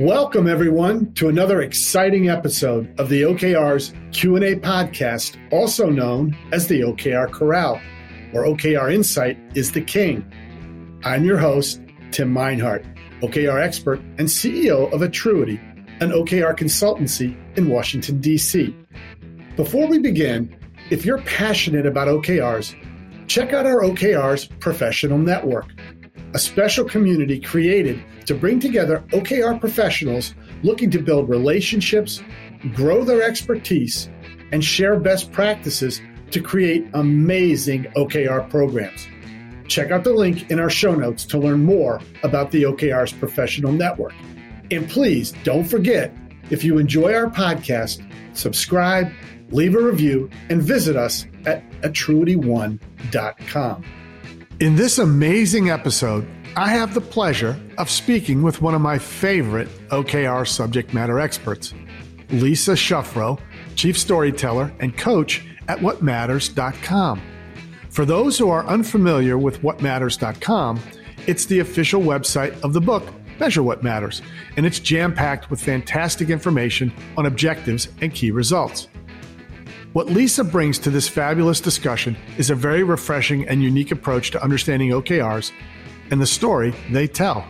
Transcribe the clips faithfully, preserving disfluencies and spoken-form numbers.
Welcome, everyone, to another exciting episode of the O K R's Q and A podcast, also known as the O K R Corral, where O K R Insight is the king. I'm your host, Tim Meinhart, O K R expert and C E O of Atruity, an O K R consultancy in Washington, D C. Before we begin, if you're passionate about O K Rs, check out our O K R's Professional Network, a special community created to bring together O K R professionals looking to build relationships, grow their expertise, and share best practices to create amazing O K R programs. Check out the link in our show notes to learn more about the O K R's Professional Network. And please don't forget, if you enjoy our podcast, subscribe, leave a review, and visit us at atruity one dot com. In this amazing episode, I have the pleasure of speaking with one of my favorite O K R subject matter experts, Lisa Shuffro, chief storyteller and coach at what matters dot com. For those who are unfamiliar with what matters dot com, it's the official website of the book, Measure What Matters, and it's jam-packed with fantastic information on objectives and key results. What Lisa brings to this fabulous discussion is a very refreshing and unique approach to understanding O K Rs and the story they tell.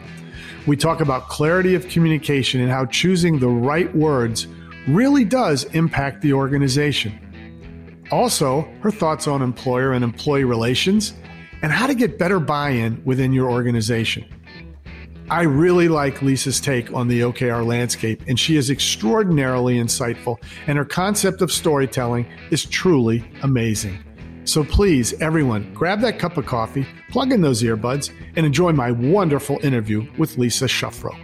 We talk about clarity of communication and how choosing the right words really does impact the organization. Also, her thoughts on employer and employee relations and how to get better buy-in within your organization. I really like Lisa's take on the O K R landscape, and she is extraordinarily insightful, and her concept of storytelling is truly amazing. So please, everyone, grab that cup of coffee, plug in those earbuds, and enjoy my wonderful interview with Lisa Shuffro.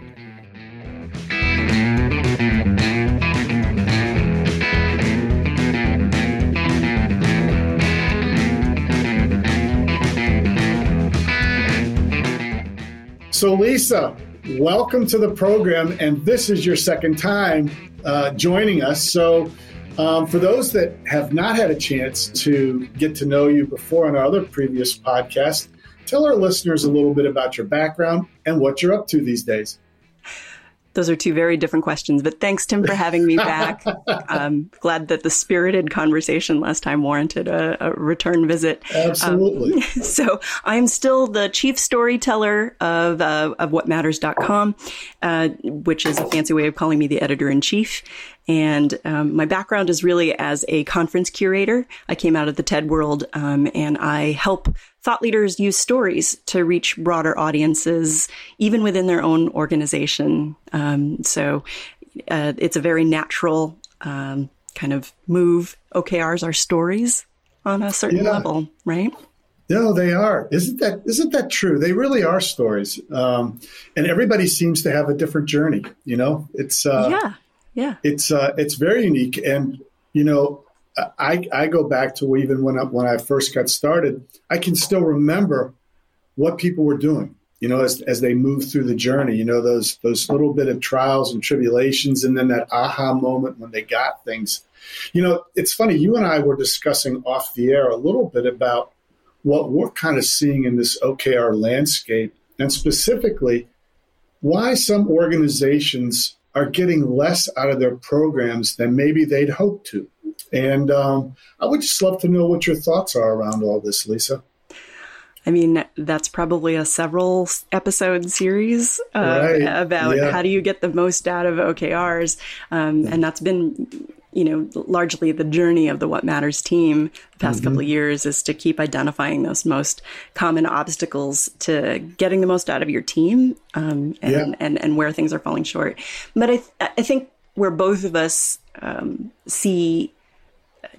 So Lisa, welcome to the program, and this is your second time uh, joining us. So um, for those that have not had a chance to get to know you before on our other previous podcast, tell our listeners a little bit about your background and what you're up to these days. Those are two very different questions, but thanks, Tim, for having me back. I'm glad that the spirited conversation last time warranted a, a return visit. Absolutely. Um, so I'm still the chief storyteller of uh, of what matters dot com, uh, which is a fancy way of calling me the editor-in-chief. And um, my background is really as a conference curator. I came out of the TED world, um, and I help thought leaders use stories to reach broader audiences, even within their own organization. Um, so uh, it's a very natural um, kind of move. O K Rs are stories on a certain yeah. level, right? No, they are. Isn't that isn't that true? They really are stories, um, and everybody seems to have a different journey. You know, it's uh, yeah. Yeah, it's uh, it's very unique, and you know, I I go back to even when I, when I first got started, I can still remember what people were doing, you know, as as they moved through the journey, you know, those those little bit of trials and tribulations, and then that aha moment when they got things, you know. It's funny, you and I were discussing off the air a little bit about what we're kind of seeing in this O K R landscape, and specifically why some organizations are getting less out of their programs than maybe they'd hoped to. And um, I would just love to know what your thoughts are around all this, Lisa. I mean, that's probably a several episode series uh, right. about yeah. how do you get the most out of O K Rs. Um, yeah. And that's been, you know, largely the journey of the What Matters team the past mm-hmm. couple of years, is to keep identifying those most common obstacles to getting the most out of your team, um, and, yeah. and, and where things are falling short. But I, th- I think where both of us um, see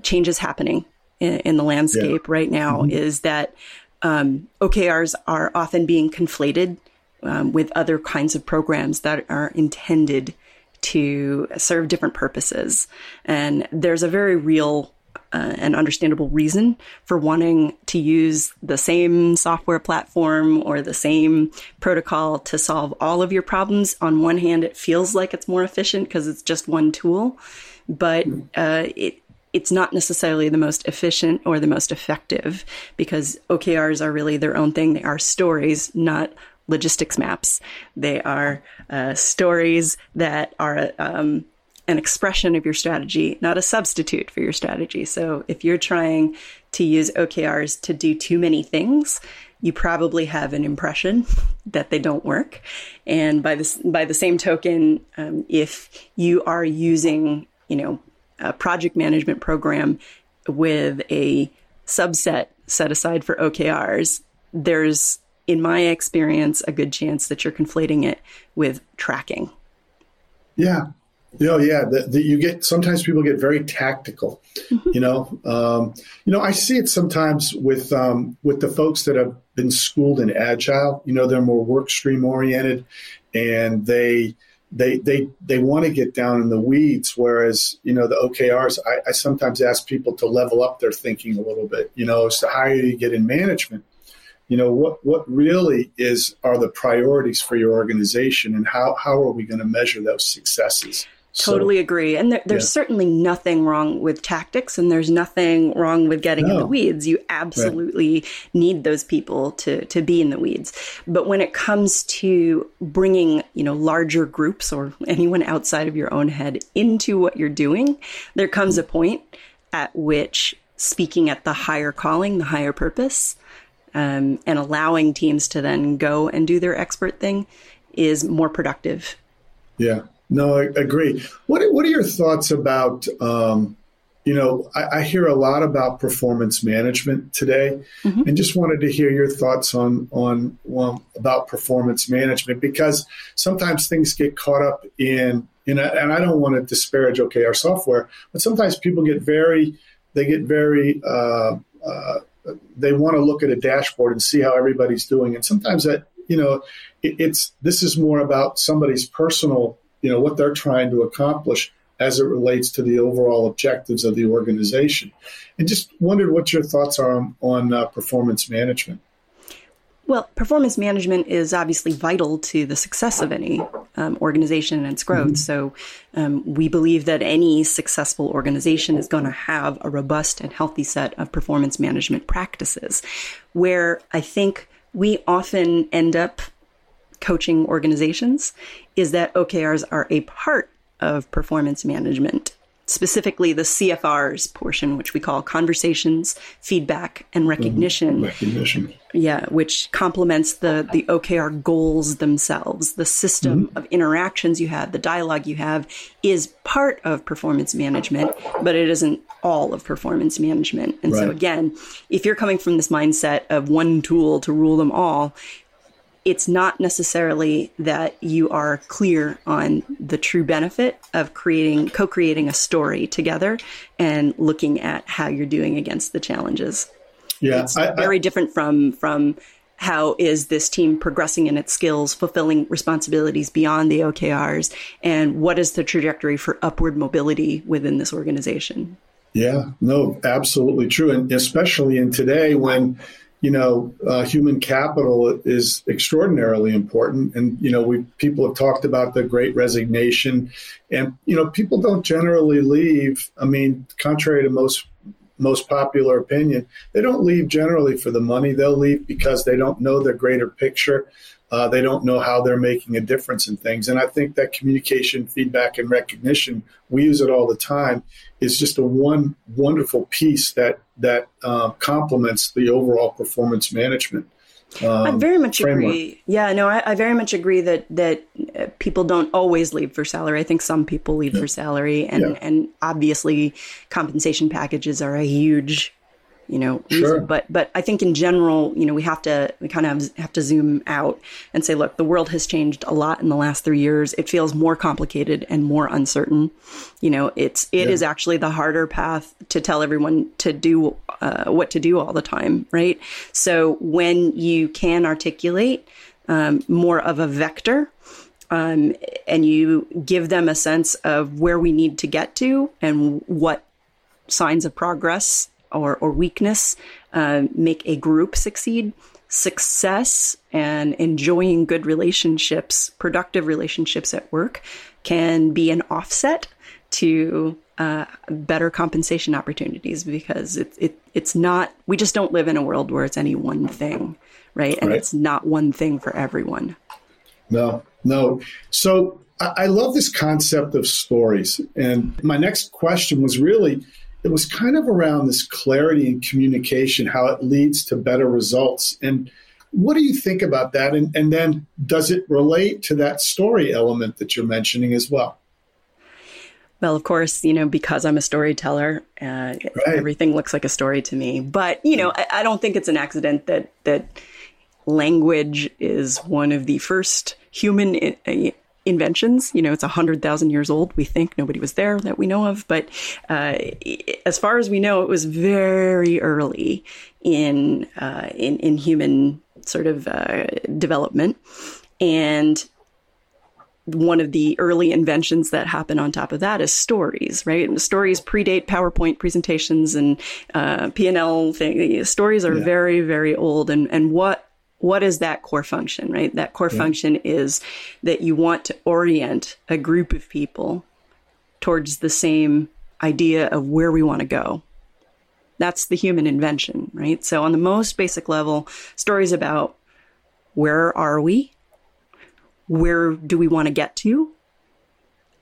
changes happening in, in the landscape yeah. right now mm-hmm. is that um, O K Rs are often being conflated um, with other kinds of programs that are intended to serve different purposes. And there's a very real uh, and understandable reason for wanting to use the same software platform or the same protocol to solve all of your problems. On one hand, it feels like it's more efficient because it's just one tool, but uh, it it's not necessarily the most efficient or the most effective, because O K Rs are really their own thing. They are stories, not logistics maps. They are uh, stories that are um, an expression of your strategy, not a substitute for your strategy. So if you're trying to use O K Rs to do too many things, you probably have an impression that they don't work. And by this, by the same token, um, if you are using, you know, a project management program with a subset set aside for O K Rs, there's, in my experience, a good chance that you're conflating it with tracking. Yeah. You know, yeah. The, the, you get, sometimes people get very tactical, mm-hmm. you know, um, you know, I see it sometimes with, um, with the folks that have been schooled in Agile. You know, they're more work stream oriented, and they, they, they, they want to get down in the weeds. Whereas, you know, the O K Rs, I, I sometimes ask people to level up their thinking a little bit, you know, so higher you get in management, you know, what, what really is, are the priorities for your organization, and how, how are we going to measure those successes? Totally so, agree. And there, there's yeah. certainly nothing wrong with tactics, and there's nothing wrong with getting no. in the weeds. You absolutely right. need those people to, to be in the weeds. But when it comes to bringing, you know, larger groups or anyone outside of your own head into what you're doing, there comes a point at which speaking at the higher calling, the higher purpose, um, and allowing teams to then go and do their expert thing is more productive. Yeah. No, I agree. What What are your thoughts about, um, you know, I, I hear a lot about performance management today, mm-hmm. and just wanted to hear your thoughts on, on well, about performance management, because sometimes things get caught up in, in a, and I don't want to disparage O K R software, but sometimes people get very, they get very, uh, uh, they want to look at a dashboard and see how everybody's doing. And sometimes that, you know, it, it's, this is more about somebody's personal, you know, what they're trying to accomplish as it relates to the overall objectives of the organization. And just wondered what your thoughts are on, on uh, performance management. Well, performance management is obviously vital to the success of any um, organization and its growth. Mm-hmm. So um, we believe that any successful organization is going to have a robust and healthy set of performance management practices, where I think we often end up coaching organizations is that O K Rs are a part of performance management, specifically the C F Rs portion, which we call conversations, feedback, and recognition. Mm, recognition. Yeah, which complements the, the O K R goals themselves. The system mm-hmm. of interactions you have, the dialogue you have, is part of performance management, but it isn't all of performance management. And right. so again, if you're coming from this mindset of one tool to rule them all, it's not necessarily that you are clear on the true benefit of creating, co-creating a story together and looking at how you're doing against the challenges. Yeah, it's I, very I, different from from how is this team progressing in its skills, fulfilling responsibilities beyond the O K Rs, and what is the trajectory for upward mobility within this organization? Yeah, no, absolutely true, and especially in today when. You know, uh, human capital is extraordinarily important. And, you know, we people have talked about the great resignation, and, you know, people don't generally leave. I mean, contrary to most most popular opinion, they don't leave generally for the money. They'll leave because they don't know the greater picture. Uh, they don't know how they're making a difference in things. And I think that communication, feedback, and recognition, we use it all the time, is just a one wonderful piece that that uh, complements the overall performance management um, I very much framework. Agree. Yeah, no, I, I very much agree that that people don't always leave for salary. I think some people leave yeah. for salary, and, yeah. and obviously compensation packages are a huge, you know, reason. Sure. But but I think in general, you know, we have to we kind of have to zoom out and say, look, the world has changed a lot in the last three years. It feels more complicated and more uncertain. You know, it's it yeah. is actually the harder path to tell everyone to do uh, what to do all the time, right? So when you can articulate um, more of a vector, um, and you give them a sense of where we need to get to and what signs of progress. Or, or weakness, uh, make a group succeed. Success and enjoying good relationships, productive relationships at work, can be an offset to uh, better compensation opportunities, because it, it it's not, we just don't live in a world where it's any one thing, right? And right. It's not one thing for everyone. No, no. So I love this concept of stories. And my next question was really, it was kind of around this clarity and communication, how it leads to better results. And what do you think about that? And, and then does it relate to that story element that you're mentioning as well? Well, of course, you know, because I'm a storyteller, uh, right. everything looks like a story to me. But, you know, I, I don't think it's an accident that that language is one of the first human in, uh, inventions. You know, it's one hundred thousand years old. We think nobody was there that we know of. But uh, as far as we know, it was very early in uh, in, in human sort of uh, development. And one of the early inventions that happen on top of that is stories, right? And stories predate PowerPoint presentations and uh, P and L things. Stories are yeah. very, very old. And, and what what is that core function, right? That core yeah. function is that you want to orient a group of people towards the same idea of where we want to go. That's the human invention, right? So on the most basic level, stories about where are we? Where do we want to get to?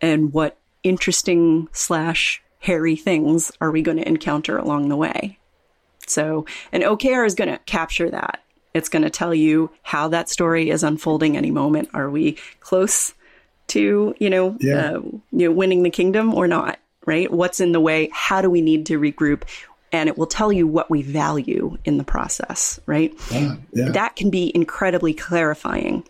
And what interesting slash hairy things are we going to encounter along the way? So an O K R is going to capture that. It's going to tell you how that story is unfolding any moment. Are we close to, you know, yeah. uh, you know, winning the kingdom or not, right? What's in the way? How do we need to regroup? And it will tell you what we value in the process, right? Yeah, yeah. That can be incredibly clarifying.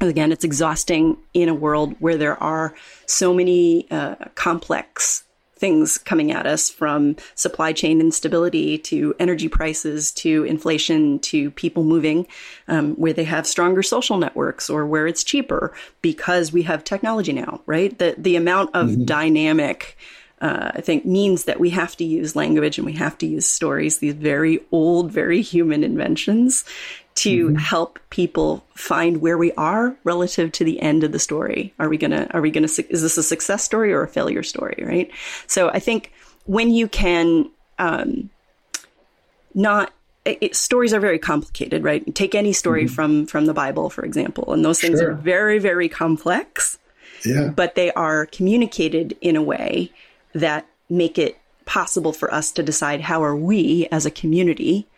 Again, it's exhausting in a world where there are so many uh, complex things coming at us, from supply chain instability to energy prices to inflation to people moving um, where they have stronger social networks or where it's cheaper because we have technology now, right? The, the amount of mm-hmm. dynamic, uh, I think, means that we have to use language and we have to use stories, these very old, very human inventions, to mm-hmm. help people find where we are relative to the end of the story. Are we gonna, are we gonna, is this a success story or a failure story, right? So I think when you can um, not, it, it, stories are very complicated, right? Take any story mm-hmm. from, from the Bible, for example, and those things sure. are very, very complex, yeah. but they are communicated in a way that make it possible for us to decide how are we as a community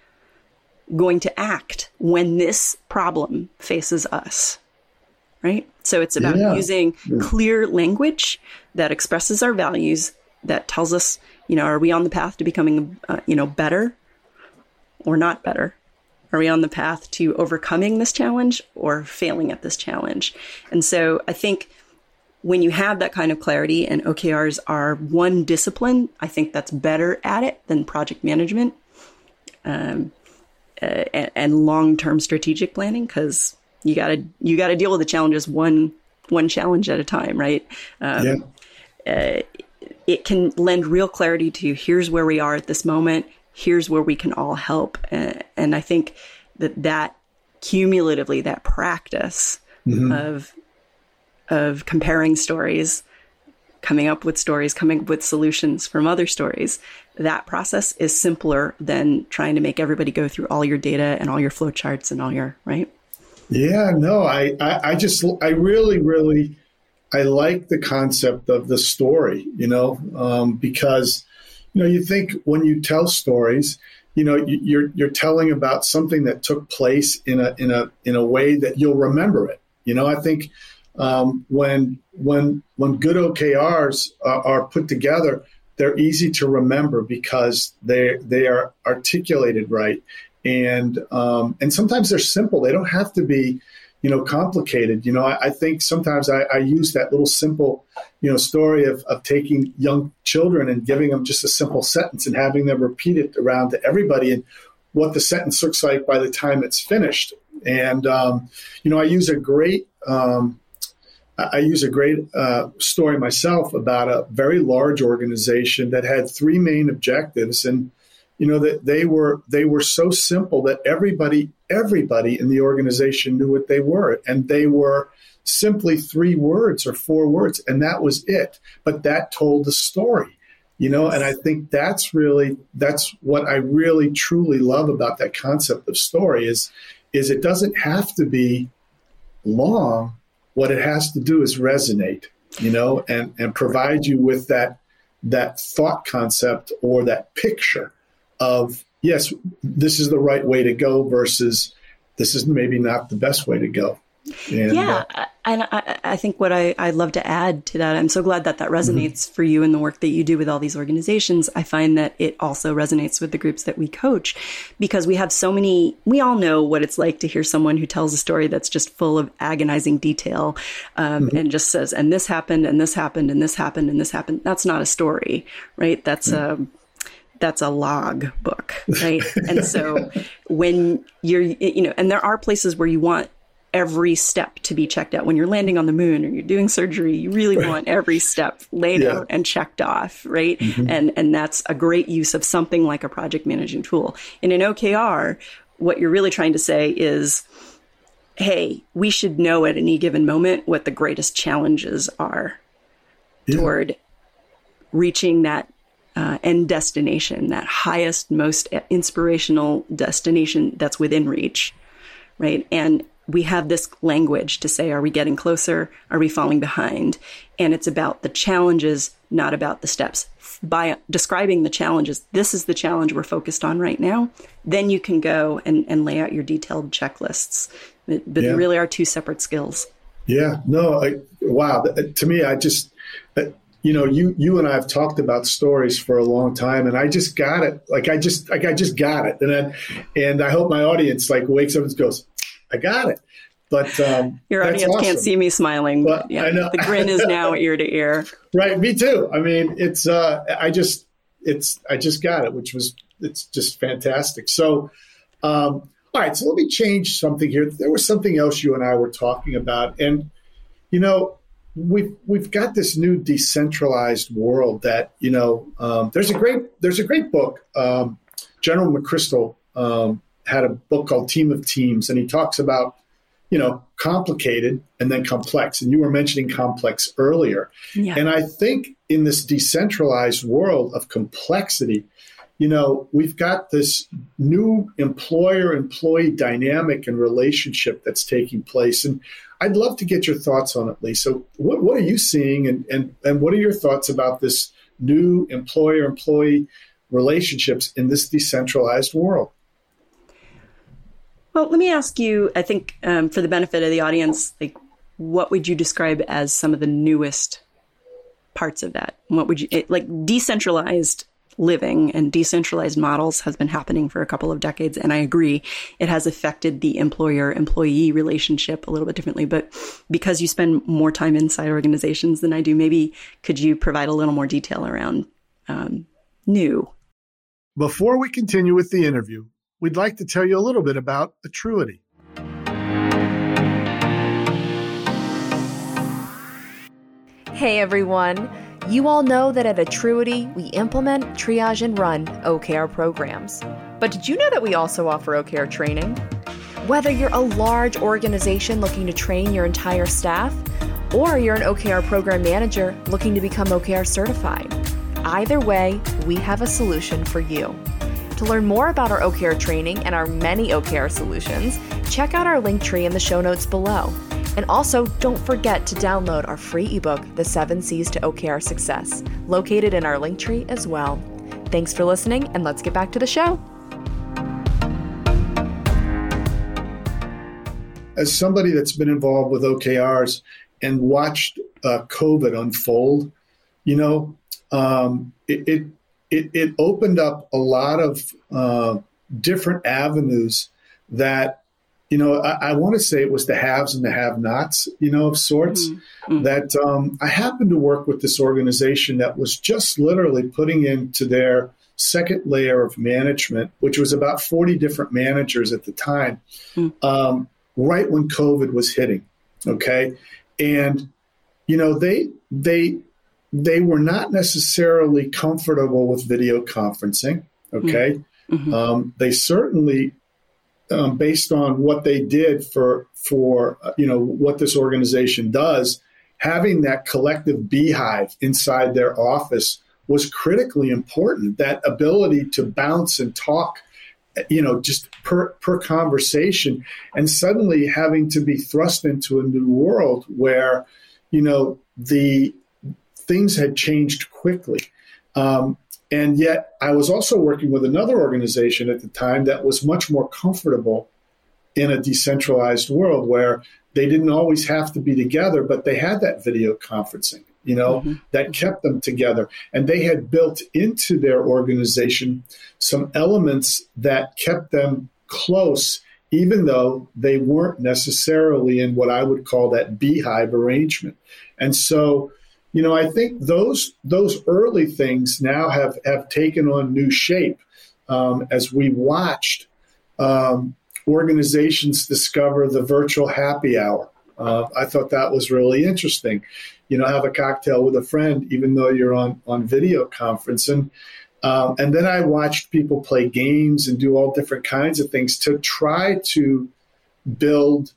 going to act when this problem faces us, right? So it's about yeah. using yeah. clear language that expresses our values, that tells us, you know, are we on the path to becoming, uh, you know, better or not better? Are we on the path to overcoming this challenge or failing at this challenge? And so I think when you have that kind of clarity, and O K Rs are one discipline, I think that's better at it than project management. Um, Uh, and, and long-term strategic planning, because you gotta you gotta deal with the challenges one one challenge at a time, right? Um, yeah. uh, it can lend real clarity to here's where we are at this moment, here's where we can all help, uh, and I think that that cumulatively, that practice mm-hmm. of of comparing stories, coming up with stories, coming up with solutions from other stories, that process is simpler than trying to make everybody go through all your data and all your flowcharts and all your, right? Yeah, no, I, I, I just, I really, really, I like the concept of the story, you know, um, because, you know, you think when you tell stories, you know, you, you're, you're telling about something that took place in a, in a, in a way that you'll remember it. You know, I think um, when, when, when good O K Rs uh, are put together, they're easy to remember because they they are articulated right, and um, and sometimes they're simple. They don't have to be, you know, complicated. You know, I, I think sometimes I, I use that little simple, you know, story of of taking young children and giving them just a simple sentence and having them repeat it around to everybody and what the sentence looks like by the time it's finished. And um, you know, I use a great. Um, I use a great uh, story myself about a very large organization that had three main objectives, and you know that they were they were so simple that everybody everybody in the organization knew what they were, and they were simply three words or four words, and that was it. But that told the story, you know, and I think that's really, that's what I really truly love about that concept of story is, is it doesn't have to be long. What it has to do is resonate, you know, and, and provide you with that, that thought concept or that picture of, yes, this is the right way to go versus this is maybe not the best way to go. And, yeah. Uh, and I, I think what I, I'd love to add to that, I'm so glad that that resonates mm-hmm. for you in the work that you do with all these organizations. I find that it also resonates with the groups that we coach because we have so many, we all know what it's like to hear someone who tells a story that's just full of agonizing detail um, mm-hmm. and just says, and this happened, and this happened, and this happened, and this happened. That's not a story, right? That's mm-hmm. a... that's a log book, right? And so when you're, you know, and there are places where you want every step to be checked out. When you're landing on the moon or you're doing surgery, you really right. want every step laid yeah. out and checked off, right? Mm-hmm. And and that's a great use of something like a project managing tool. In an O K R, what you're really trying to say is, hey, we should know at any given moment what the greatest challenges are yeah. toward reaching that Uh, and destination, that highest, most inspirational destination that's within reach, right? And we have this language to say, are we getting closer? Are we falling behind? And it's about the challenges, not about the steps. By describing the challenges, this is the challenge we're focused on right now, then you can go and, and lay out your detailed checklists. But they yeah. really are two separate skills. Yeah, no, I, wow. To me, I just... I, You know, you you and I have talked about stories for a long time, and I just got it. Like I just like I just got it, and I, and I hope my audience like wakes up and goes, "I got it." But um, your audience awesome. Can't see me smiling. Well, but yeah, the grin is now ear to ear. Right, me too. I mean, it's uh, I just it's I just got it, which was it's just fantastic. So, um, all right, so let me change something here. There was something else you and I were talking about, and you know. We've we've got this new decentralized world that you know. Um, there's a great there's a great book. Um, General McChrystal um, had a book called Team of Teams, and he talks about you know complicated and then complex. And you were mentioning complex earlier, yeah. and I think in this decentralized world of complexity, you know, we've got this new employer-employee dynamic and relationship that's taking place. And I'd love to get your thoughts on it, Lisa. What, what are you seeing and, and, and what are your thoughts about this new employer-employee relationships in this decentralized world? Well, let me ask you, I think um, for the benefit of the audience, like, what would you describe as some of the newest parts of that? What would you, it, like decentralized living and decentralized models has been happening for a couple of decades. And I agree, it has affected the employer-employee relationship a little bit differently. But because you spend more time inside organizations than I do, maybe could you provide a little more detail around um, new? Before we continue with the interview, we'd like to tell you a little bit about Atruity. Hey, everyone. You all know that at Atruity, we implement, triage, and run O K R programs. But did you know that we also offer O K R training? Whether you're a large organization looking to train your entire staff, or you're an O K R program manager looking to become O K R certified, either way, we have a solution for you. To learn more about our O K R training and our many O K R solutions, check out our link tree in the show notes below. And also, don't forget to download our free ebook, The Seven C's to O K R Success, located in our Linktree as well. Thanks for listening, and let's get back to the show. As somebody that's been involved with O K Rs and watched uh, COVID unfold, you know, um, it, it it it opened up a lot of uh, different avenues that. You know, I, I want to say it was the haves and the have-nots, you know, of sorts, mm-hmm. that um, I happened to work with this organization that was just literally putting into their second layer of management, which was about forty different managers at the time, mm-hmm. um, right when COVID was hitting, okay? And, you know, they they they were not necessarily comfortable with video conferencing, okay? Mm-hmm. Um, they certainly um, based on what they did for, for uh, you know, what this organization does, having that collective beehive inside their office was critically important. That ability to bounce and talk, you know, just per, per conversation, and suddenly having to be thrust into a new world where, you know, the things had changed quickly. Um, and yet I was also working with another organization at the time that was much more comfortable in a decentralized world where they didn't always have to be together, but they had that video conferencing, you know, mm-hmm. that kept them together. And they had built into their organization some elements that kept them close, even though they weren't necessarily in what I would call that beehive arrangement. And so, you know, I think those those early things now have, have taken on new shape um, as we watched um, organizations discover the virtual happy hour. Uh, I thought that was really interesting. You know, have a cocktail with a friend, even though you're on, on video conference. And, um, and then I watched people play games and do all different kinds of things to try to build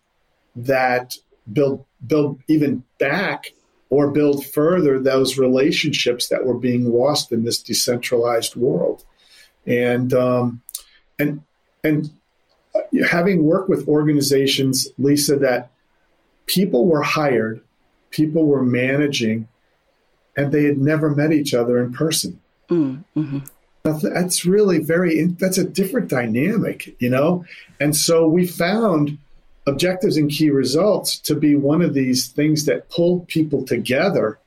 that, build, build even back or build further those relationships that were being lost in this decentralized world. And, um, and, and having worked with organizations, Lisa, that people were hired, people were managing, and they had never met each other in person. Mm, mm-hmm. That's really very, that's a different dynamic, you know? And so we found objectives and key results to be one of these things that pulled people together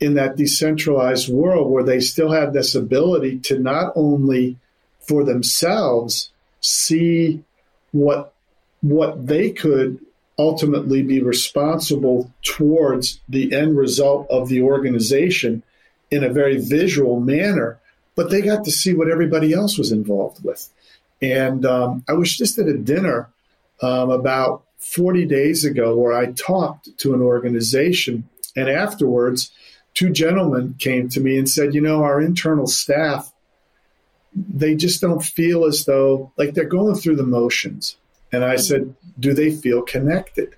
in that decentralized world where they still have this ability to not only for themselves see what what they could ultimately be responsible towards the end result of the organization in a very visual manner, but they got to see what everybody else was involved with. And um, I was just at a dinner um, about forty days ago where I talked to an organization, and afterwards, two gentlemen came to me and said, you know, our internal staff, they just don't feel as though, like they're going through the motions. And I said, do they feel connected?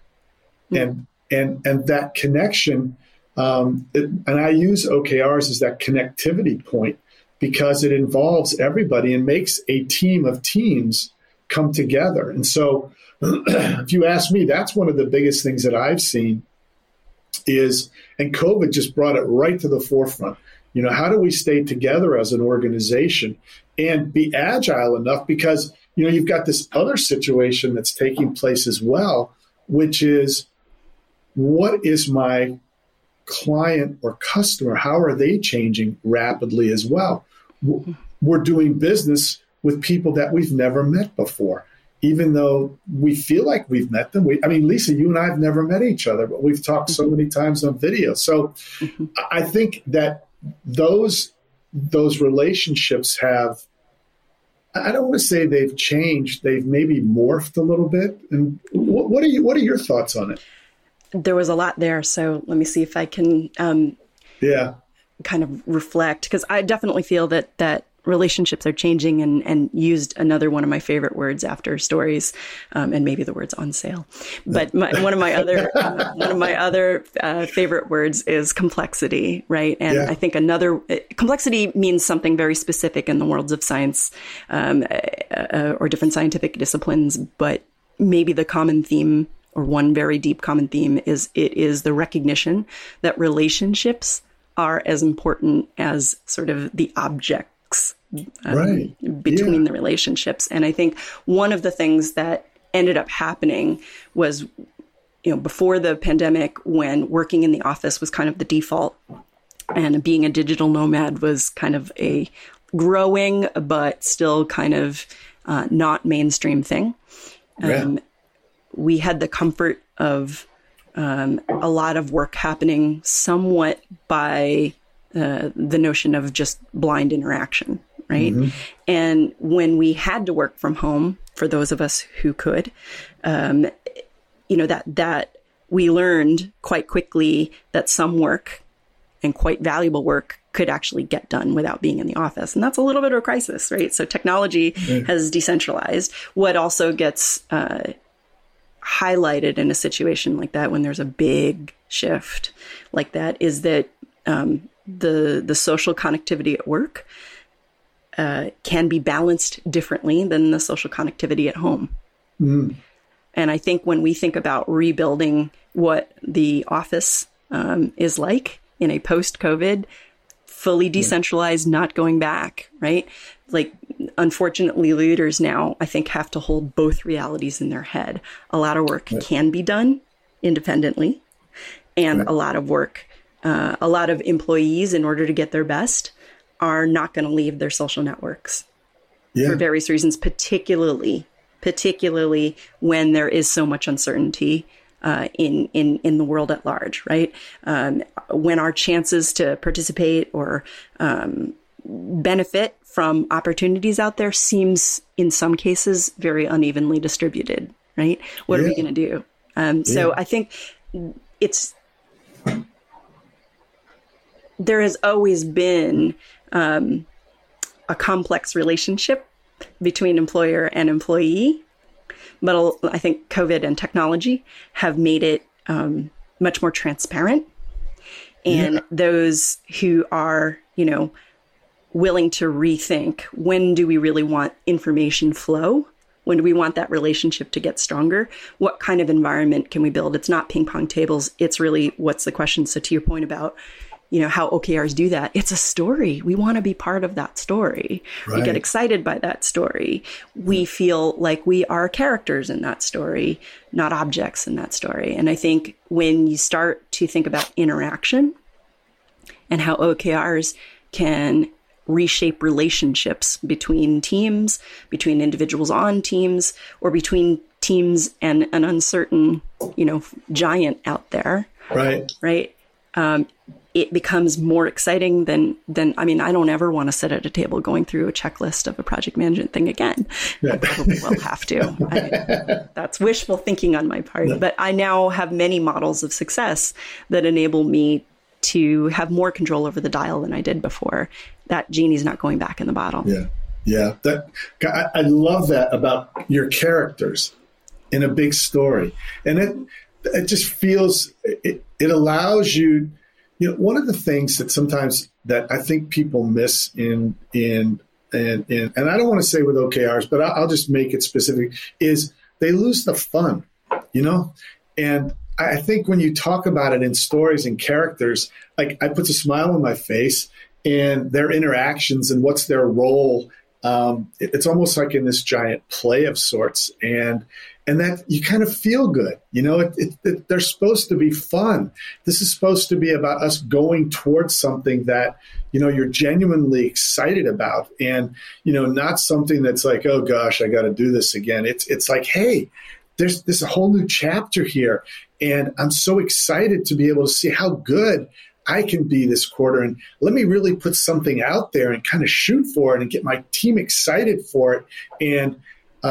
And and and that connection, um, it, and I use O K Rs as that connectivity point because it involves everybody and makes a team of teams come together. And so if you ask me, that's one of the biggest things that I've seen is, and COVID just brought it right to the forefront. You know, how do we stay together as an organization and be agile enough? Because you know, you've got this other situation that's taking place as well, which is what is my client or customer? How are they changing rapidly as well? We're doing business with people that we've never met before, even though we feel like we've met them. We, I mean, Lisa, you and I have never met each other, but we've talked so many times on video. So I think that those those relationships have, I don't want to say they've changed. They've maybe morphed a little bit. And what, what are you? What are your thoughts on it? There was a lot there, so let me see if I can, um, yeah, kind of reflect, because I definitely feel that that relationships are changing, and and used another one of my favorite words after stories, um, and maybe the word's on sale. But my, one of my other uh, one of my other uh, favorite words is complexity, right? And yeah. I think another complexity means something very specific in the worlds of science um, uh, or different scientific disciplines. But maybe the common theme, or one very deep common theme, is it is the recognition that relationships are as important as sort of the object. Um, right. between yeah. the relationships. And I think one of the things that ended up happening was, you know, before the pandemic, when working in the office was kind of the default and being a digital nomad was kind of a growing but still kind of uh, not mainstream thing. Um, yeah. We had the comfort of um, a lot of work happening somewhat by Uh, the notion of just blind interaction, right? Mm-hmm. And when we had to work from home, for those of us who could, um, you know, that that we learned quite quickly that some work and quite valuable work could actually get done without being in the office. And that's a little bit of a crisis, right? So technology right. has decentralized. What also gets uh, highlighted in a situation like that, when there's a big shift like that, is that um, the the social connectivity at work uh, can be balanced differently than the social connectivity at home. Mm. And I think when we think about rebuilding what the office um, is like in a post-COVID, fully decentralized, yeah. not going back, right? Like, unfortunately, leaders now, I think, have to hold both realities in their head. A lot of work yeah. can be done independently, and right. a lot of work, uh, a lot of employees, in order to get their best, are not going to leave their social networks yeah. for various reasons, particularly particularly when there is so much uncertainty uh, in, in, in the world at large, right? Um, when our chances to participate or um, benefit from opportunities out there seems, in some cases, very unevenly distributed, right? What yeah. are we going to do? Um, yeah. So I think it's, there has always been um, a complex relationship between employer and employee, but I think COVID and technology have made it um, much more transparent. And yeah. those who are, you know, willing to rethink, when do we really want information flow? When do we want that relationship to get stronger? What kind of environment can we build? It's not ping pong tables. It's really, what's the question? So to your point about, you know, how O K Rs do that. It's a story. We want to be part of that story. Right. We get excited by that story. We feel like we are characters in that story, not objects in that story. And I think when you start to think about interaction and how O K Rs can reshape relationships between teams, between individuals on teams, or between teams and an uncertain, you know, giant out there. Right. Right. Um, it becomes more exciting than, than, I mean, I don't ever want to sit at a table going through a checklist of a project management thing again. Yeah. I probably will have to. I, that's wishful thinking on my part. Yeah. But I now have many models of success that enable me to have more control over the dial than I did before. That genie's not going back in the bottle. Yeah. Yeah. That, I, I love that about your characters in a big story. And it, it just feels, it, it allows you, you know, one of the things that sometimes that I think people miss in, in, in, in and I don't want to say with O K Rs, but I'll just make it specific, is they lose the fun, you know? And I think when you talk about it in stories and characters, like, I puts a smile on my face, and their interactions and what's their role. Um, it, it's almost like in this giant play of sorts. And, And that you kind of feel good, you know, it, it, it, they're supposed to be fun. This is supposed to be about us going towards something that, you know, you're genuinely excited about, and, you know, not something that's like, oh gosh, I got to do this again. It's, it's like, hey, there's this whole new chapter here, and I'm so excited to be able to see how good I can be this quarter. And let me really put something out there and kind of shoot for it and get my team excited for it. And,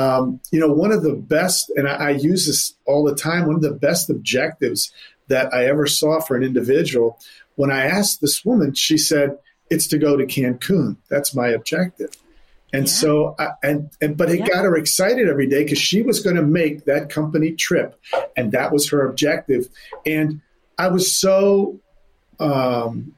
Um, you know, one of the best, and I, I use this all the time, one of the best objectives that I ever saw for an individual, when I asked this woman, she said, it's to go to Cancun. That's my objective. And yeah. so, I, and, and but it yeah. got her excited every day, because she was going to make that company trip. And that was her objective. And I was so, um,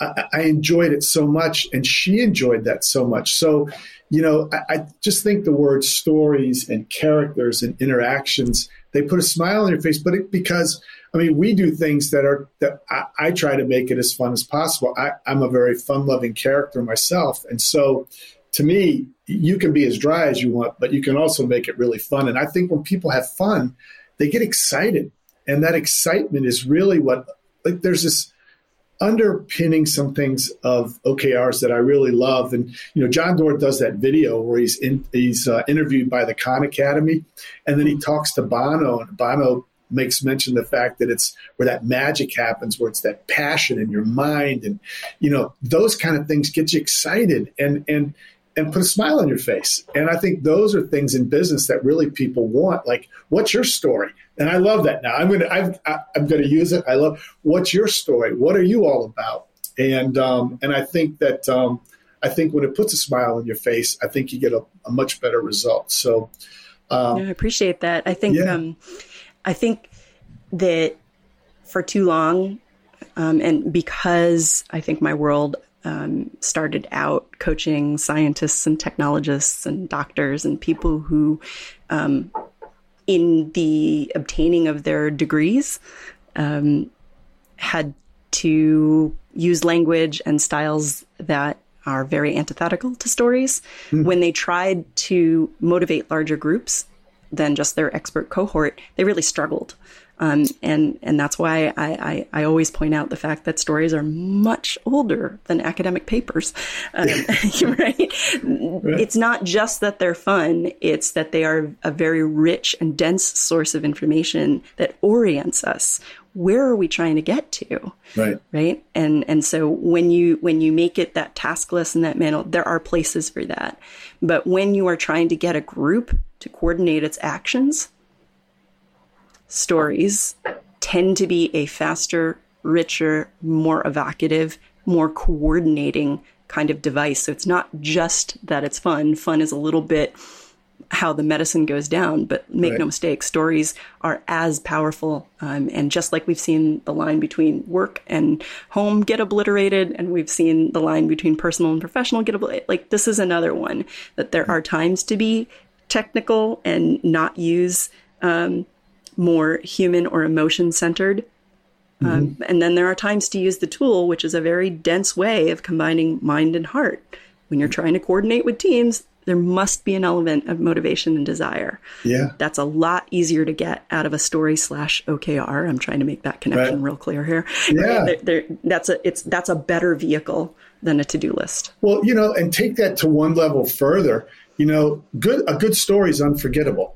I, I enjoyed it so much. And she enjoyed that so much. So, you know, I, I just think the word stories and characters and interactions, they put a smile on your face, but it, because, I mean, we do things that are, that I, I try to make it as fun as possible. I, I'm a very fun-loving character myself. And so to me, you can be as dry as you want, but you can also make it really fun. And I think when people have fun, they get excited. And that excitement is really what, like, there's this underpinning some things of O K Rs that I really love. And, you know, John Doerr does that video where he's in, he's uh, interviewed by the Khan Academy, and then he talks to Bono, and Bono makes mention the fact that it's where that magic happens, where it's that passion in your mind. And, you know, those kind of things get you excited. And, and and put a smile on your face. And I think those are things in business that really people want. Like, what's your story? And I love that now. I'm going to, I've, I'm going to use it. I love, what's your story? What are you all about? And, um, and I think that, um, I think when it puts a smile on your face, I think you get a, a much better result. So, um, yeah, I appreciate that. I think, yeah. um, I think that for too long, um, and because I think my world, um, started out coaching scientists and technologists and doctors and people who, um, in the obtaining of their degrees, um, had to use language and styles that are very antithetical to stories. Mm. When they tried to motivate larger groups than just their expert cohort, they really struggled. Um, and and that's why I, I, I always point out the fact that stories are much older than academic papers. Um, right? It's not just that they're fun. It's that they are a very rich and dense source of information that orients us. Where are we trying to get to? Right. Right. And and so when you when you make it that task list and that manual, there are places for that. But when you are trying to get a group to coordinate its actions, stories tend to be a faster, richer, more evocative, more coordinating kind of device. So it's not just that it's fun. Fun is a little bit how the medicine goes down, but make right. no mistake, stories are as powerful. Um, and just like we've seen the line between work and home get obliterated, and we've seen the line between personal and professional get obliterated, like this is another one that there are times to be technical and not use um, more human or emotion centered. Um, mm-hmm. And then there are times to use the tool, which is a very dense way of combining mind and heart. When you're trying to coordinate with teams, there must be an element of motivation and desire. Yeah. That's a lot easier to get out of a story slash O K R. I'm trying to make that connection right. real clear here. Yeah. There, there, that's a, it's, that's a better vehicle than a to-do list. Well, you know, and take that to one level further, you know, good, a good story is unforgettable.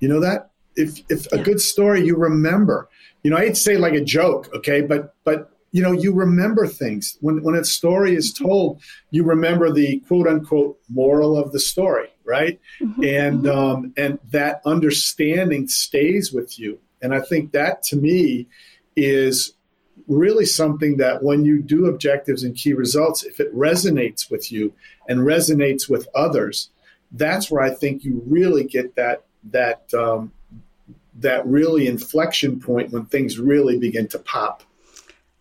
You know that? If, if yeah. a good story, you remember, you know, I hate to say like a joke. Okay. But, but, you know, you remember things. When when a story is told, you remember the quote unquote moral of the story, right? Mm-hmm. And um, and that understanding stays with you. And I think that to me is really something that when you do objectives and key results, if it resonates with you and resonates with others, that's where I think you really get that that um, that really inflection point when things really begin to pop.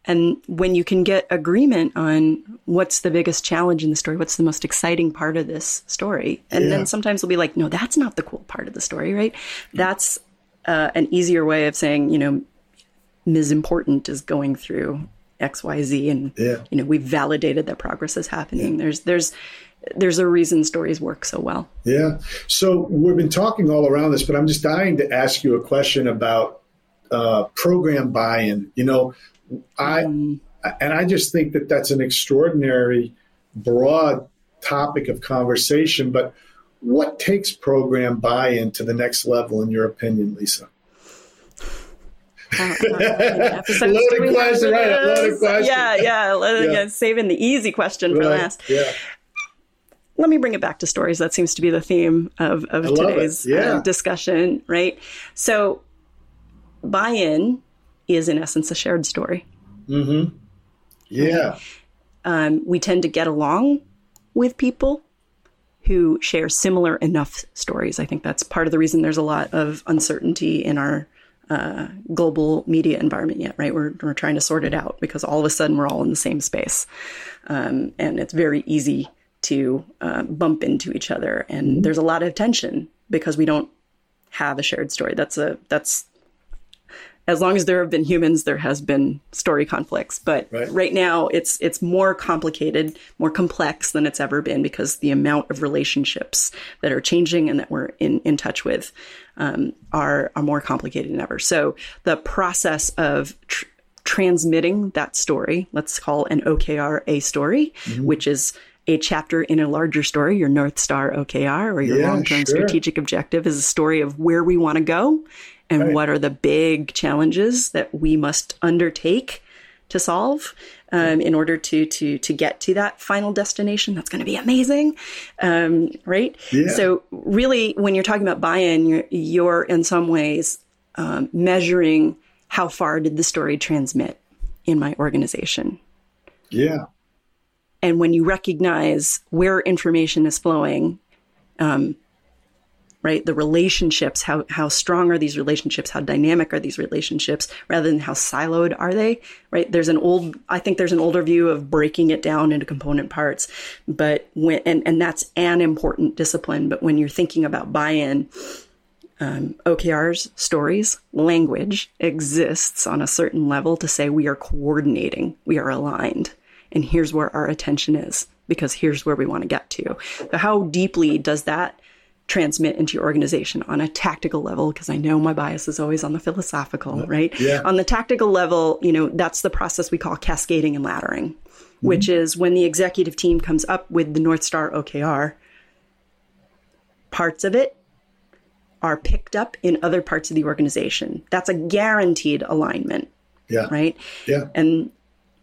And when you can get agreement on what's the biggest challenge in the story, what's the most exciting part of this story. And yeah. then sometimes we'll be like, no, that's not the cool part of the story, right? Mm-hmm. That's uh, an easier way of saying, you know, Miz Important is going through X, Y, Z. And, yeah. you know, we've validated that progress is happening. Yeah. There's, there's, there's a reason stories work so well. Yeah. So we've been talking all around this, but I'm just dying to ask you a question about uh, program buy-in, you know, I and I just think that that's an extraordinary broad topic of conversation. But what takes program buy-in to the next level, in your opinion, Lisa? Uh, uh, loaded question, right? Loaded question. Yeah, yeah. Let, yeah. yeah saving the easy question for right. last. Yeah. Let me bring it back to stories. That seems to be the theme of of today's yeah. uh, discussion, right? So, buy-in is in essence a shared story. Mm-hmm. Yeah. Um, we tend to get along with people who share similar enough stories. I think that's part of the reason there's a lot of uncertainty in our uh, global media environment yet, right? We're, we're trying to sort it out because all of a sudden we're all in the same space. Um, and it's very easy to uh, bump into each other. And mm-hmm. there's a lot of tension because we don't have a shared story. That's a, that's, As long as there have been humans, there has been story conflicts. But right, right now, it's it's more complicated, more complex than it's ever been because the amount of relationships that are changing and that we're in, in touch with um, are, are more complicated than ever. So the process of tr- transmitting that story, let's call an O K R a story, mm-hmm. which is a chapter in a larger story, your North Star O K R or your yeah, long-term sure. strategic objective is a story of where we want to go. And right. what are the big challenges that we must undertake to solve? um, in order to to to get to that final destination. That's going to be amazing, um, right? Yeah. So really, when you're talking about buy-in, you're, you're in some ways um, measuring how far did the story transmit in my organization. Yeah. And when you recognize where information is flowing, um, right, the relationships, how how strong are these relationships, how dynamic are these relationships, rather than how siloed are they, right? There's an old, I think there's an older view of breaking it down into component parts, but when and, and that's an important discipline. But when you're thinking about buy-in, um, O K Rs, stories, language exists on a certain level to say we are coordinating, we are aligned. And here's where our attention is, because here's where we want to get to. So how deeply does that transmit into your organization on a tactical level? Because I know my bias is always on the philosophical, right? Yeah. On the tactical level, you know, that's the process we call cascading and laddering, mm-hmm. which is when the executive team comes up with the North Star O K R, parts of it are picked up in other parts of the organization. That's a guaranteed alignment, yeah. right? Yeah. And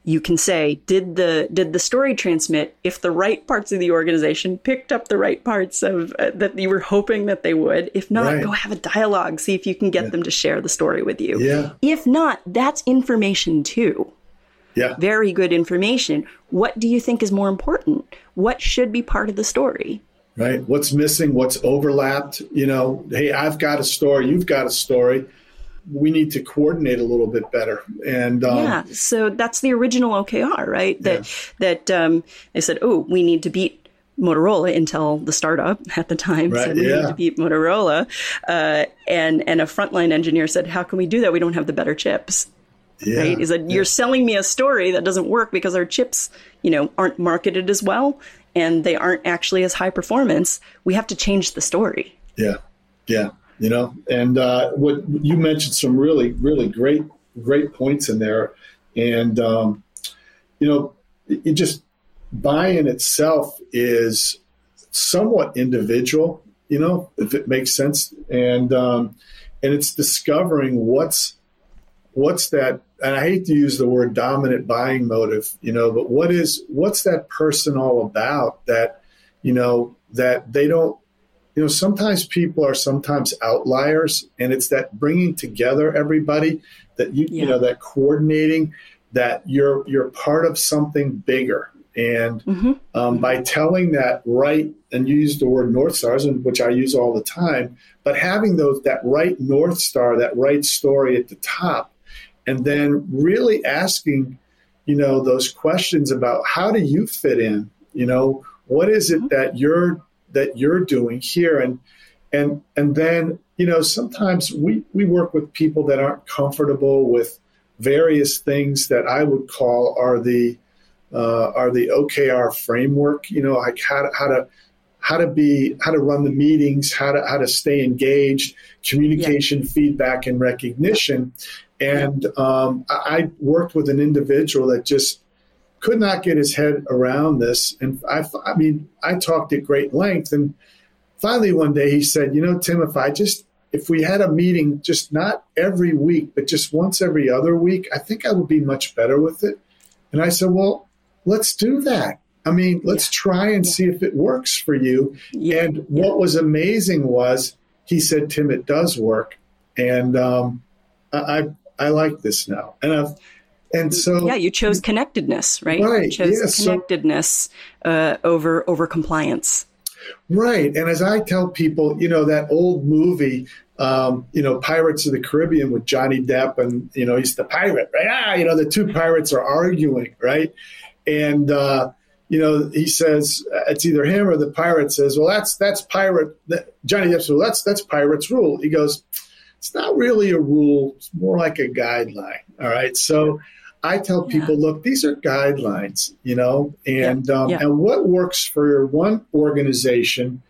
you can say, did the did the story transmit if the right parts of the organization picked up the right parts of uh, that you were hoping that they would? If not, right. go have a dialogue. See if you can get yeah. them to share the story with you. Yeah. If not, that's information too. Yeah. Very good information. What do you think is more important? What should be part of the story? Right. What's missing? What's overlapped? You know, hey, I've got a story. You've got a story. We need to coordinate a little bit better. And um, yeah, so that's the original O K R, right? That yeah. that um, they said, oh, we need to beat Motorola, Intel, the startup at the time. Right. So we yeah. need to beat Motorola. Uh, and, and a frontline engineer said, how can we do that? We don't have the better chips. Yeah. Right? Is that yeah. you're selling me a story that doesn't work because our chips, you know, aren't marketed as well and they aren't actually as high performance. We have to change the story. Yeah. Yeah. You know, and uh, what you mentioned some really, really great, great points in there. And, um, you know, it just buy-in itself is somewhat individual, you know, if it makes sense. And um, and it's discovering what's what's that. And I hate to use the word dominant buying motive, you know, but what is what's that person all about that, you know, that they don't. You know, sometimes people are sometimes outliers, and it's that bringing together everybody that, you yeah. you know, that coordinating, that you're you're part of something bigger. And mm-hmm. um, by telling that right, and you use the word North Stars, which I use all the time, but having those that right North Star, that right story at the top, and then really asking, you know, those questions about how do you fit in? You know, what is it mm-hmm. that you're that you're doing here. And, and, and then, you know, sometimes we, we work with people that aren't comfortable with various things that I would call are the, uh, are the O K R framework, you know, like how to, how to, how to be, how to run the meetings, how to, how to stay engaged, communication, yeah. feedback, and recognition. Yeah. And, um, I, I worked with an individual that just could not get his head around this. And I, I mean, I talked at great length. And finally, one day he said, you know, Tim, if I just, if we had a meeting, just not every week, but just once every other week, I think I would be much better with it. And I said, well, let's do that. I mean, let's yeah. try and yeah. see if it works for you. Yeah. And yeah. what was amazing was he said, Tim, it does work. And um, I, I I like this now. And I've, And so, yeah, you chose connectedness, right? Right. You chose yeah, connectedness so, uh, over over compliance. Right. And as I tell people, you know, that old movie, um, you know, Pirates of the Caribbean with Johnny Depp, and you know, he's the pirate, right? Ah, you know, the two pirates are arguing, right? And uh, you know, he says it's either him or the pirate says, well, that's that's pirate. That, Johnny Depp says, well, that's that's pirate's rule. He goes, it's not really a rule. It's more like a guideline. All right. So I tell people, yeah. look, these are guidelines, you know, and yeah. Um, yeah. and what works for one organization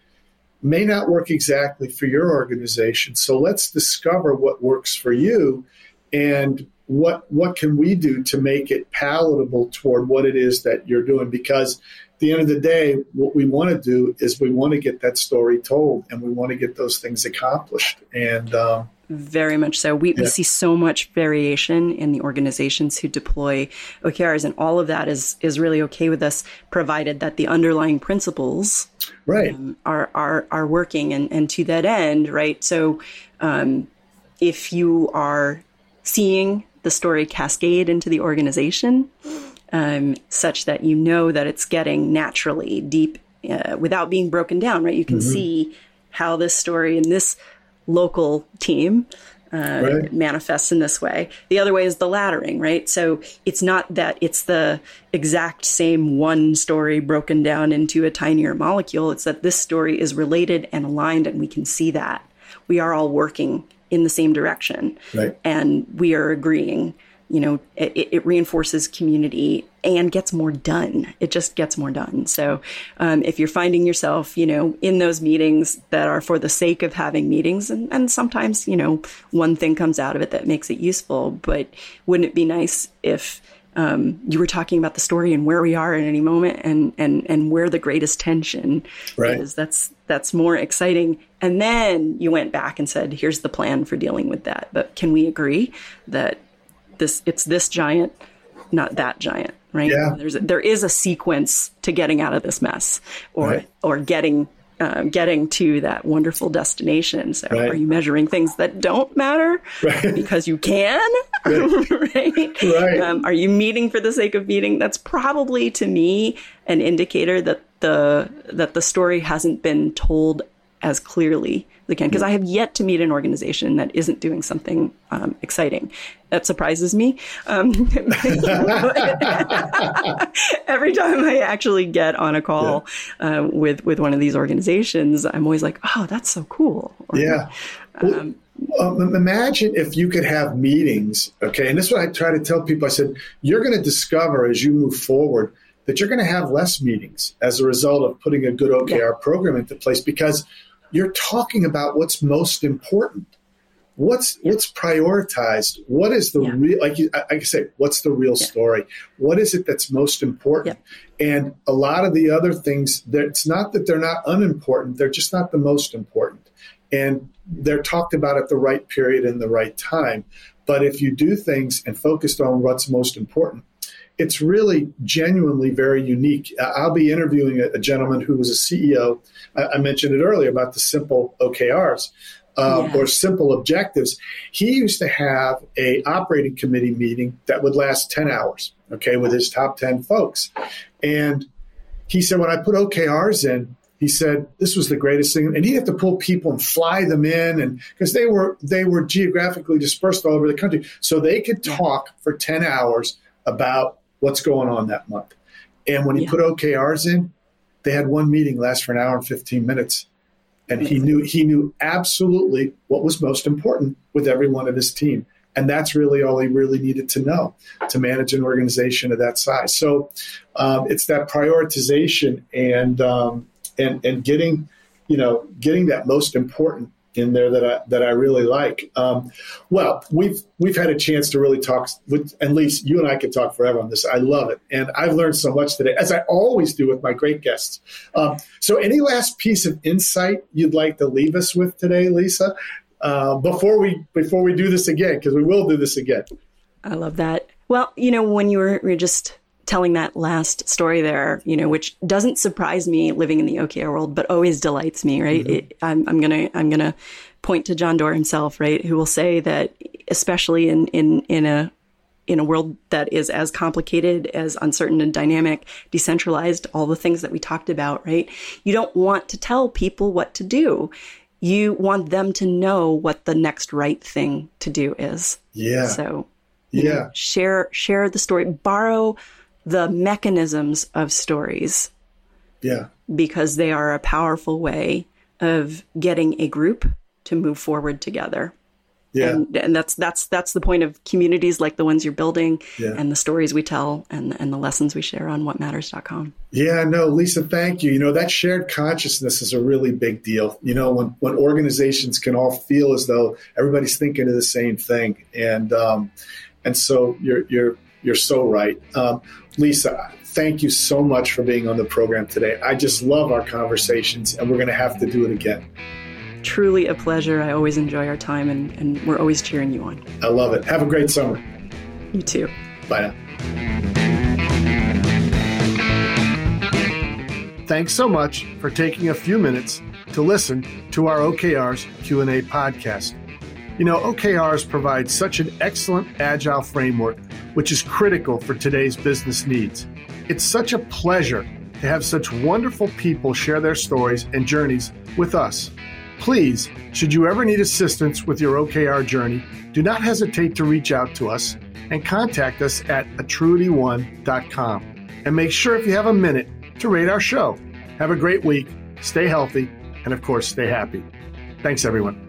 may not work exactly for your organization. So let's discover what works for you and what what can we do to make it palatable toward what it is that you're doing. Because at the end of the day, what we want to do is we want to get that story told and we want to get those things accomplished. And um, Very much so. We, yeah. we see so much variation in the organizations who deploy O K Rs, and all of that is is really okay with us, provided that the underlying principles right. um, are, are are working. And, and to that end, right, so um, if you are seeing the story cascade into the organization, um, such that you know that it's getting naturally deep uh, without being broken down, right? You can mm-hmm. see how this story and this local team uh, right. manifests in this way. The other way is the laddering, right? So it's not that it's the exact same one story broken down into a tinier molecule. It's that this story is related and aligned, and we can see that. We are all working in the same direction, right. and we are agreeing. You know, it, it reinforces community and gets more done. It just gets more done. So um, if you're finding yourself, you know, in those meetings that are for the sake of having meetings, and, and sometimes, you know, one thing comes out of it that makes it useful, but wouldn't it be nice if um, you were talking about the story and where we are at any moment and and, and where the greatest tension right. is? That's, that's more exciting. And then you went back and said, here's the plan for dealing with that. But can we agree that This it's this giant, not that giant, right? Yeah. There's a, there is a sequence to getting out of this mess, or right. or getting um, getting to that wonderful destination. So right. are you measuring things that don't matter right. because you can? Right. right? Right. Um, are you meeting for the sake of meeting? That's probably, to me, an indicator that the that the story hasn't been told as clearly as I can, because I have yet to meet an organization that isn't doing something um, exciting. That surprises me. Um, every time I actually get on a call yeah. uh, with with one of these organizations, I'm always like, "Oh, that's so cool!" Or, yeah. Um, well, um, imagine if you could have meetings, okay? And this is what I try to tell people. I said, "You're going to discover as you move forward that you're going to have less meetings as a result of putting a good O K R yeah. program into place, because you're talking about what's most important, what's yeah. what's prioritized, what is the yeah. real, like you, I, I say, what's the real yeah. story? What is it that's most important?" Yeah. And a lot of the other things, it's not that they're not unimportant, they're just not the most important. And they're talked about at the right period and the right time. But if you do things and focused on what's most important, it's really genuinely very unique. I'll be interviewing a, a gentleman who was a C E O. I, I mentioned it earlier about the simple O K Rs um, yeah. or simple objectives. He used to have a operating committee meeting that would last ten hours, okay, with his top ten folks. And he said, when I put O K Rs in, he said, this was the greatest thing. And he'd have to pull people and fly them in, and because they were they were geographically dispersed all over the country. So they could talk for ten hours about what's going on that month. And when he yeah. put O K Rs in, they had one meeting last for an hour and fifteen minutes. And mm-hmm. he knew he knew absolutely what was most important with every one of his team. And that's really all he really needed to know to manage an organization of that size. So um, it's that prioritization and um, and and getting, you know, getting that most important in there that I that I really like. Um, well, we've we've had a chance to really talk with, and Lisa, you and I could talk forever on this. I love it, and I've learned so much today, as I always do with my great guests. Um, so, any last piece of insight you'd like to leave us with today, Lisa, uh, before we before we do this again, because we will do this again. I love that. Well, you know, when you were, you were just telling that last story there, you know, which doesn't surprise me living in the O K R world, but always delights me, right? Mm-hmm. It, I'm, I'm gonna I'm gonna point to John Doerr himself, right, who will say that, especially in in in a in a world that is as complicated, as uncertain and dynamic, decentralized, all the things that we talked about, right? You don't want to tell people what to do. You want them to know what the next right thing to do is. Yeah. So yeah, you know, share share the story. Borrow the mechanisms of stories, yeah, because they are a powerful way of getting a group to move forward together. Yeah, and, and that's that's that's the point of communities like the ones you're building, yeah. and the stories we tell, and and the lessons we share on what matters dot com. Yeah, no, Lisa, thank you. You know, that shared consciousness is a really big deal. You know, when when organizations can all feel as though everybody's thinking of the same thing, and um, and so you're you're. You're so right. Um, Lisa, thank you so much for being on the program today. I just love our conversations, and we're going to have to do it again. truly a pleasure. I always enjoy our time, and, and we're always cheering you on. I love it. Have a great summer. You too. Bye now. Thanks so much for taking a few minutes to listen to our O K R's Q and A podcast. You know, O K Rs provide such an excellent agile framework, which is critical for today's business needs. It's such a pleasure to have such wonderful people share their stories and journeys with us. Please, should you ever need assistance with your O K R journey, do not hesitate to reach out to us and contact us at atruity one dot com. And make sure, if you have a minute, to rate our show. Have a great week, stay healthy, and of course, stay happy. Thanks, everyone.